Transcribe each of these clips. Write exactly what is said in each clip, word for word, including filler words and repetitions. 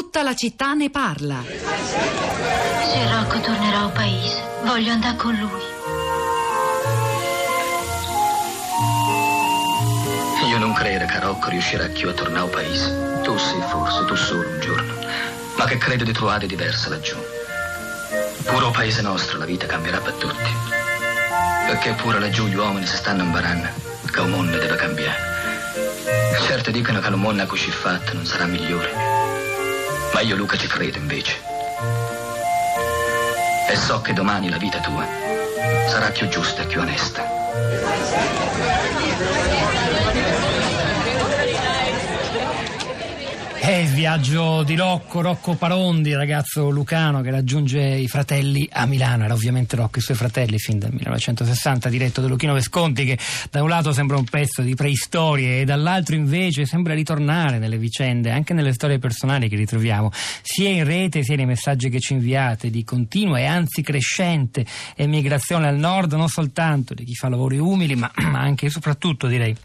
Tutta la città ne parla. Se Rocco tornerà al paese, voglio andare con lui. Io non credo che Rocco riuscirà più a tornare al paese. Tu sì, forse, tu solo un giorno. Ma che credo di trovare diversa laggiù. Pure al paese nostro la vita cambierà per tutti. Perché pure laggiù gli uomini si stanno imbarando che il mondo deve cambiare. Certo dicono che la monna così fatta non sarà migliore, ma io Luca ci credo invece. E so che domani la vita tua sarà più giusta e più onesta. È il viaggio di Rocco, Rocco Parondi, ragazzo lucano che raggiunge i fratelli a Milano. Era ovviamente Rocco e i suoi fratelli fin dal millenovecentosessanta, diretto da Luchino Visconti, che da un lato sembra un pezzo di preistorie e dall'altro invece sembra ritornare nelle vicende, anche nelle storie personali che ritroviamo, sia in rete sia nei messaggi che ci inviate, di continua e anzi crescente emigrazione al nord, non soltanto di chi fa lavori umili, ma, ma anche e soprattutto, direi,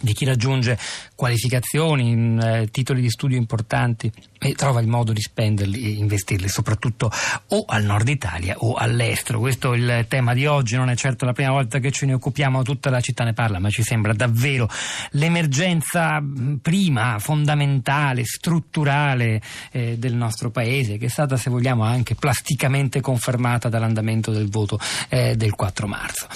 di chi raggiunge qualificazioni, eh, titoli di studio importanti e trova il modo di spenderli e investirli soprattutto o al nord Italia o all'estero. Questo è il tema di oggi. Non è certo la prima volta che ce ne occupiamo, tutta la città ne parla, ma ci sembra davvero l'emergenza prima, fondamentale, strutturale eh, del nostro paese, che è stata, se vogliamo, anche plasticamente confermata dall'andamento del voto eh, del quattro marzo.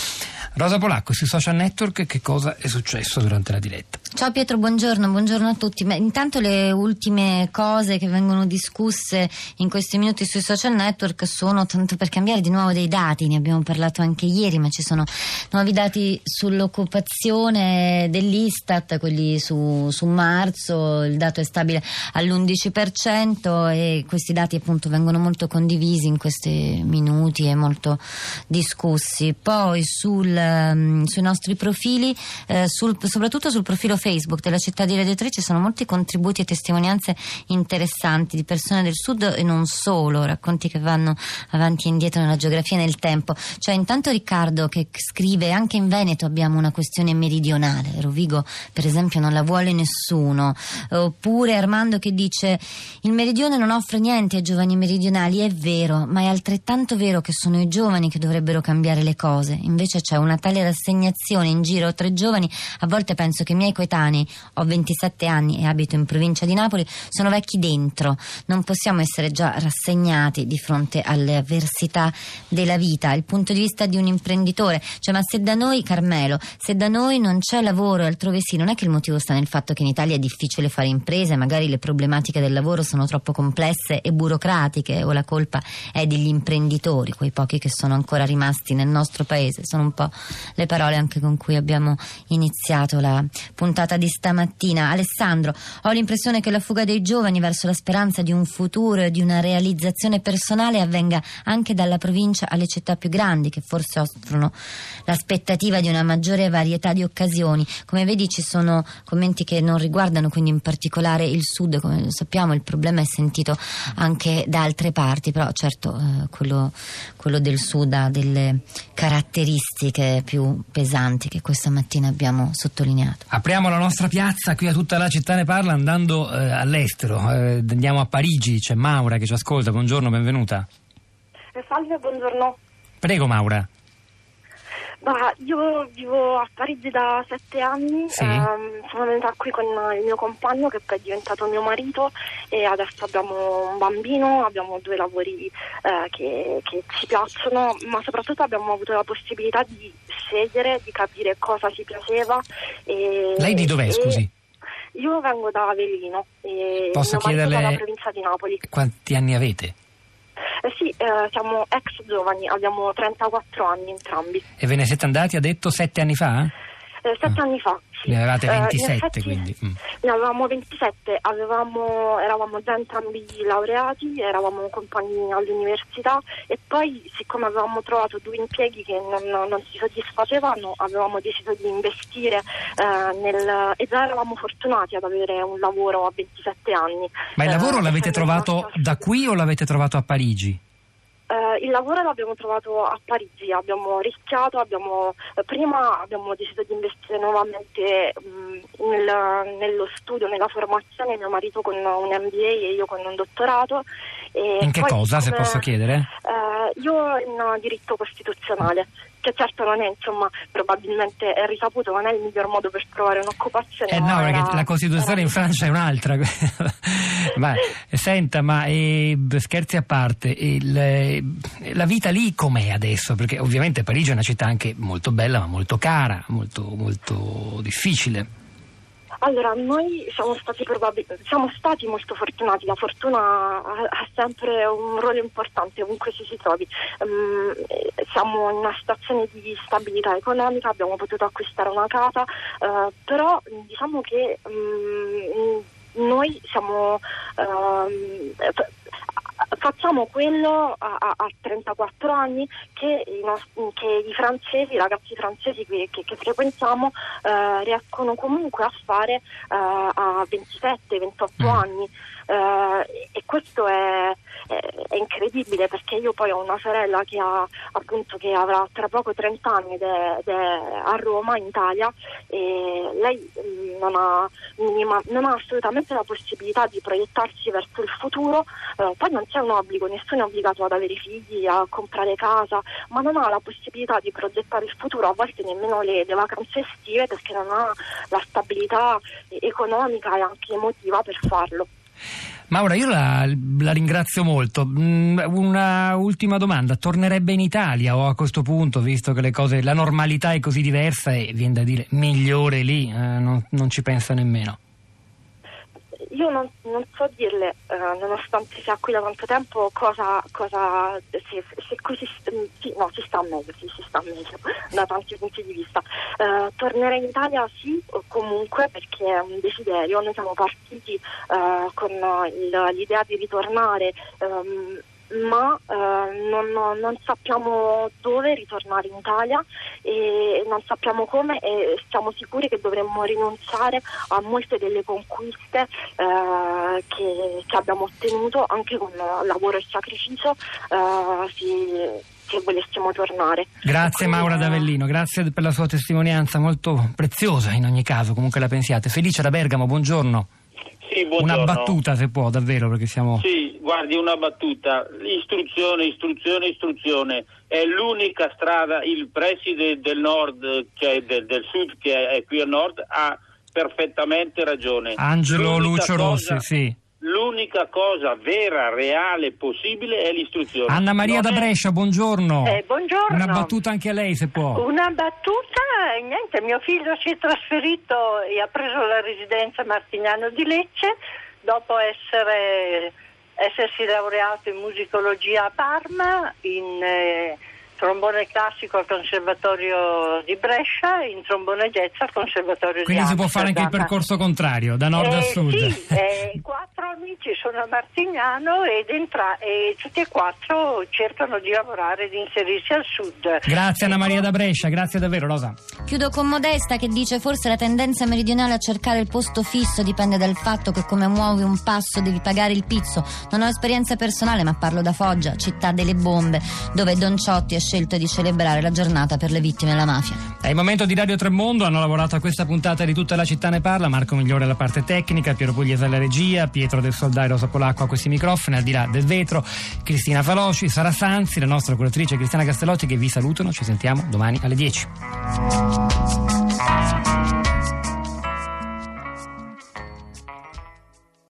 Rosa Polacco, sui social network che cosa è successo durante la diretta? Ciao Pietro, buongiorno, buongiorno a tutti. Beh, intanto le ultime cose che vengono discusse in questi minuti sui social network sono, tanto per cambiare, di nuovo dei dati. Ne abbiamo parlato anche ieri, ma ci sono nuovi dati sull'occupazione dell'Istat, quelli su, su marzo. Il dato è stabile all'undici per cento e questi dati appunto vengono molto condivisi in questi minuti e molto discussi. Poi sul sui nostri profili, eh, sul, soprattutto sul profilo Facebook della città di Radio Tre, ci sono molti contributi e testimonianze interessanti di persone del sud e non solo, racconti che vanno avanti e indietro nella geografia e nel tempo. Cioè, intanto Riccardo che scrive: anche in Veneto abbiamo una questione meridionale, Rovigo per esempio non la vuole nessuno. Oppure Armando che dice: il meridione non offre niente ai giovani meridionali. È vero, ma è altrettanto vero che sono i giovani che dovrebbero cambiare le cose, invece c'è una tale rassegnazione in giro tra i giovani. A volte penso che i miei coetanei, ho ventisette anni e abito in provincia di Napoli, sono vecchi dentro. Non possiamo essere già rassegnati di fronte alle avversità della vita. Il punto di vista di un imprenditore, cioè, ma se da noi, Carmelo, se da noi non c'è lavoro e altrove sì, non è che il motivo sta nel fatto che in Italia è difficile fare imprese, magari le problematiche del lavoro sono troppo complesse e burocratiche, o la colpa è degli imprenditori, quei pochi che sono ancora rimasti nel nostro paese? Sono un po' le parole anche con cui abbiamo iniziato la puntata di stamattina. Alessandro: ho l'impressione che la fuga dei giovani verso la speranza di un futuro e di una realizzazione personale avvenga anche dalla provincia alle città più grandi, che forse offrono l'aspettativa di una maggiore varietà di occasioni. Come vedi, ci sono commenti che non riguardano quindi in particolare il sud, come sappiamo il problema è sentito anche da altre parti, però certo eh, quello, quello del sud ha delle caratteristiche più pesanti che questa mattina abbiamo sottolineato. Apriamo la nostra piazza qui a Tutta la città ne parla andando eh, all'estero. Eh, andiamo a Parigi, c'è Maura che ci ascolta. Buongiorno, benvenuta. Eh, salve, buongiorno. Prego Maura. Bah, io vivo a Parigi da sette anni, sì. ehm, sono venuta qui con il mio compagno che poi è diventato mio marito e adesso abbiamo un bambino, abbiamo due lavori eh, che, che ci piacciono, ma soprattutto abbiamo avuto la possibilità di scegliere, di capire cosa ci piaceva. E lei di dov'è, e scusi? Io vengo da Avellino e posso chiederle dalla provincia di Napoli. Quanti anni avete? Eh sì, eh, siamo ex giovani, abbiamo trentaquattro anni entrambi. E ve ne siete andati, ha detto, sette anni fa? Eh, sette ah. anni fa, sì. Ne avevate ventisette, eh, in effetti, quindi. Mm. Ne avevamo ventisette, avevamo, eravamo già entrambi laureati, eravamo compagni all'università e poi, siccome avevamo trovato due impieghi che non, non si soddisfacevano, avevamo deciso di investire eh, nel, e già eravamo fortunati ad avere un lavoro a ventisette anni. Ma il lavoro eh, l'avete trovato da qui o l'avete trovato a Parigi? Eh, eh, il lavoro l'abbiamo trovato a Parigi, abbiamo rischiato, abbiamo eh, prima abbiamo deciso di investire nuovamente mh, nel, nello studio, nella formazione, mio marito con un M B A e io con un dottorato. E in che poi, cosa, come, se posso chiedere? Eh, io in diritto costituzionale, che certo non è, insomma, probabilmente è risaputo, non è il miglior modo per trovare un'occupazione. Eh no, perché era, la Costituzione era... in Francia è un'altra. Ma, senta, ma eh, scherzi a parte, il, eh, la vita lì com'è adesso? Perché ovviamente Parigi è una città anche molto bella, ma molto cara, molto, molto difficile. Allora, noi siamo stati probabil- siamo stati molto fortunati, la fortuna ha sempre un ruolo importante ovunque si si trovi. Um, siamo in una situazione di stabilità economica, abbiamo potuto acquistare una casa, uh, però diciamo che um, noi siamo... Uh, facciamo quello a, a, a trentaquattro anni che i, nostri, che i francesi, i ragazzi francesi che, che, che frequentiamo eh, riescono comunque a fare eh, a ventisette ventotto anni, eh, e questo è, è, è incredibile, perché io poi ho una sorella che ha appunto che avrà tra poco trenta anni ed è, ed è a Roma, in Italia, e lei non ha, minima, non ha assolutamente la possibilità di proiettarsi verso il futuro, eh, poi non c'è un obbligo, nessuno è obbligato ad avere figli, a comprare casa, ma non ha la possibilità di progettare il futuro, a volte nemmeno le, le vacanze estive, perché non ha la stabilità economica e anche emotiva per farlo. Maura, io la, la ringrazio molto. Una ultima domanda: tornerebbe in Italia, o a questo punto, visto che le cose, la normalità è così diversa e viene da dire migliore lì, eh, non, non ci pensa nemmeno? Io non, non so dirle, eh, nonostante sia qui da tanto tempo, cosa, cosa se, se qui si, si, no, si sta meglio, si, si sta meglio da tanti punti di vista. Eh, tornare in Italia sì, comunque, perché è un desiderio. Noi siamo partiti eh, con il, l'idea di ritornare, ehm, ma eh, non, non, non sappiamo dove ritornare in Italia e non sappiamo come, e siamo sicuri che dovremmo rinunciare a molte delle conquiste eh, che, che abbiamo ottenuto anche con lavoro e sacrificio, eh, se, se volessimo tornare. Grazie. Quindi, Maura d'Avellino, grazie per la sua testimonianza molto preziosa, in ogni caso, comunque la pensiate. Felice da Bergamo, buongiorno. Sì, buongiorno. Una battuta, se può, davvero, perché siamo... Sì, guardi, una battuta. Istruzione, istruzione, istruzione. È l'unica strada. Il preside del nord, cioè del, del sud, che è qui al nord, ha perfettamente ragione. Angelo Lucio Rossi, sì. L'unica cosa vera, reale, possibile è l'istruzione. Anna Maria non da è... Brescia, buongiorno. Eh, buongiorno. Una battuta anche a lei, se può. Una battuta, niente, mio figlio si è trasferito e ha preso la residenza a Martignano di Lecce dopo essere, essersi laureato in musicologia a Parma, in eh, trombone classico al Conservatorio di Brescia, in trombone jazz al Conservatorio Quindi di Amsterdam. Quindi si può fare anche il percorso contrario, da nord eh, a sud. Sì, eh, quattro amici sono a Martignano ed entra- e tutti e quattro cercano di lavorare e di inserirsi al sud. Grazie Anna Maria da Brescia, grazie davvero Rosa. Chiudo con Modesta che dice: forse la tendenza meridionale a cercare il posto fisso dipende dal fatto che come muovi un passo devi pagare il pizzo. Non ho esperienza personale, ma parlo da Foggia, città delle bombe, dove Don Ciotti è scelto di celebrare la giornata per le vittime della mafia. È il momento di Radio Tre Mondo. Hanno lavorato a questa puntata di Tutta la città ne parla Marco Migliore alla parte tecnica, Piero Pugliese alla regia, Pietro De Soldà e Rosa Polacco a questi microfoni, al di là del vetro Cristina Faloci, Sara Sanzi, la nostra curatrice Cristiana Castellotti, che vi salutano. Ci sentiamo domani alle dieci.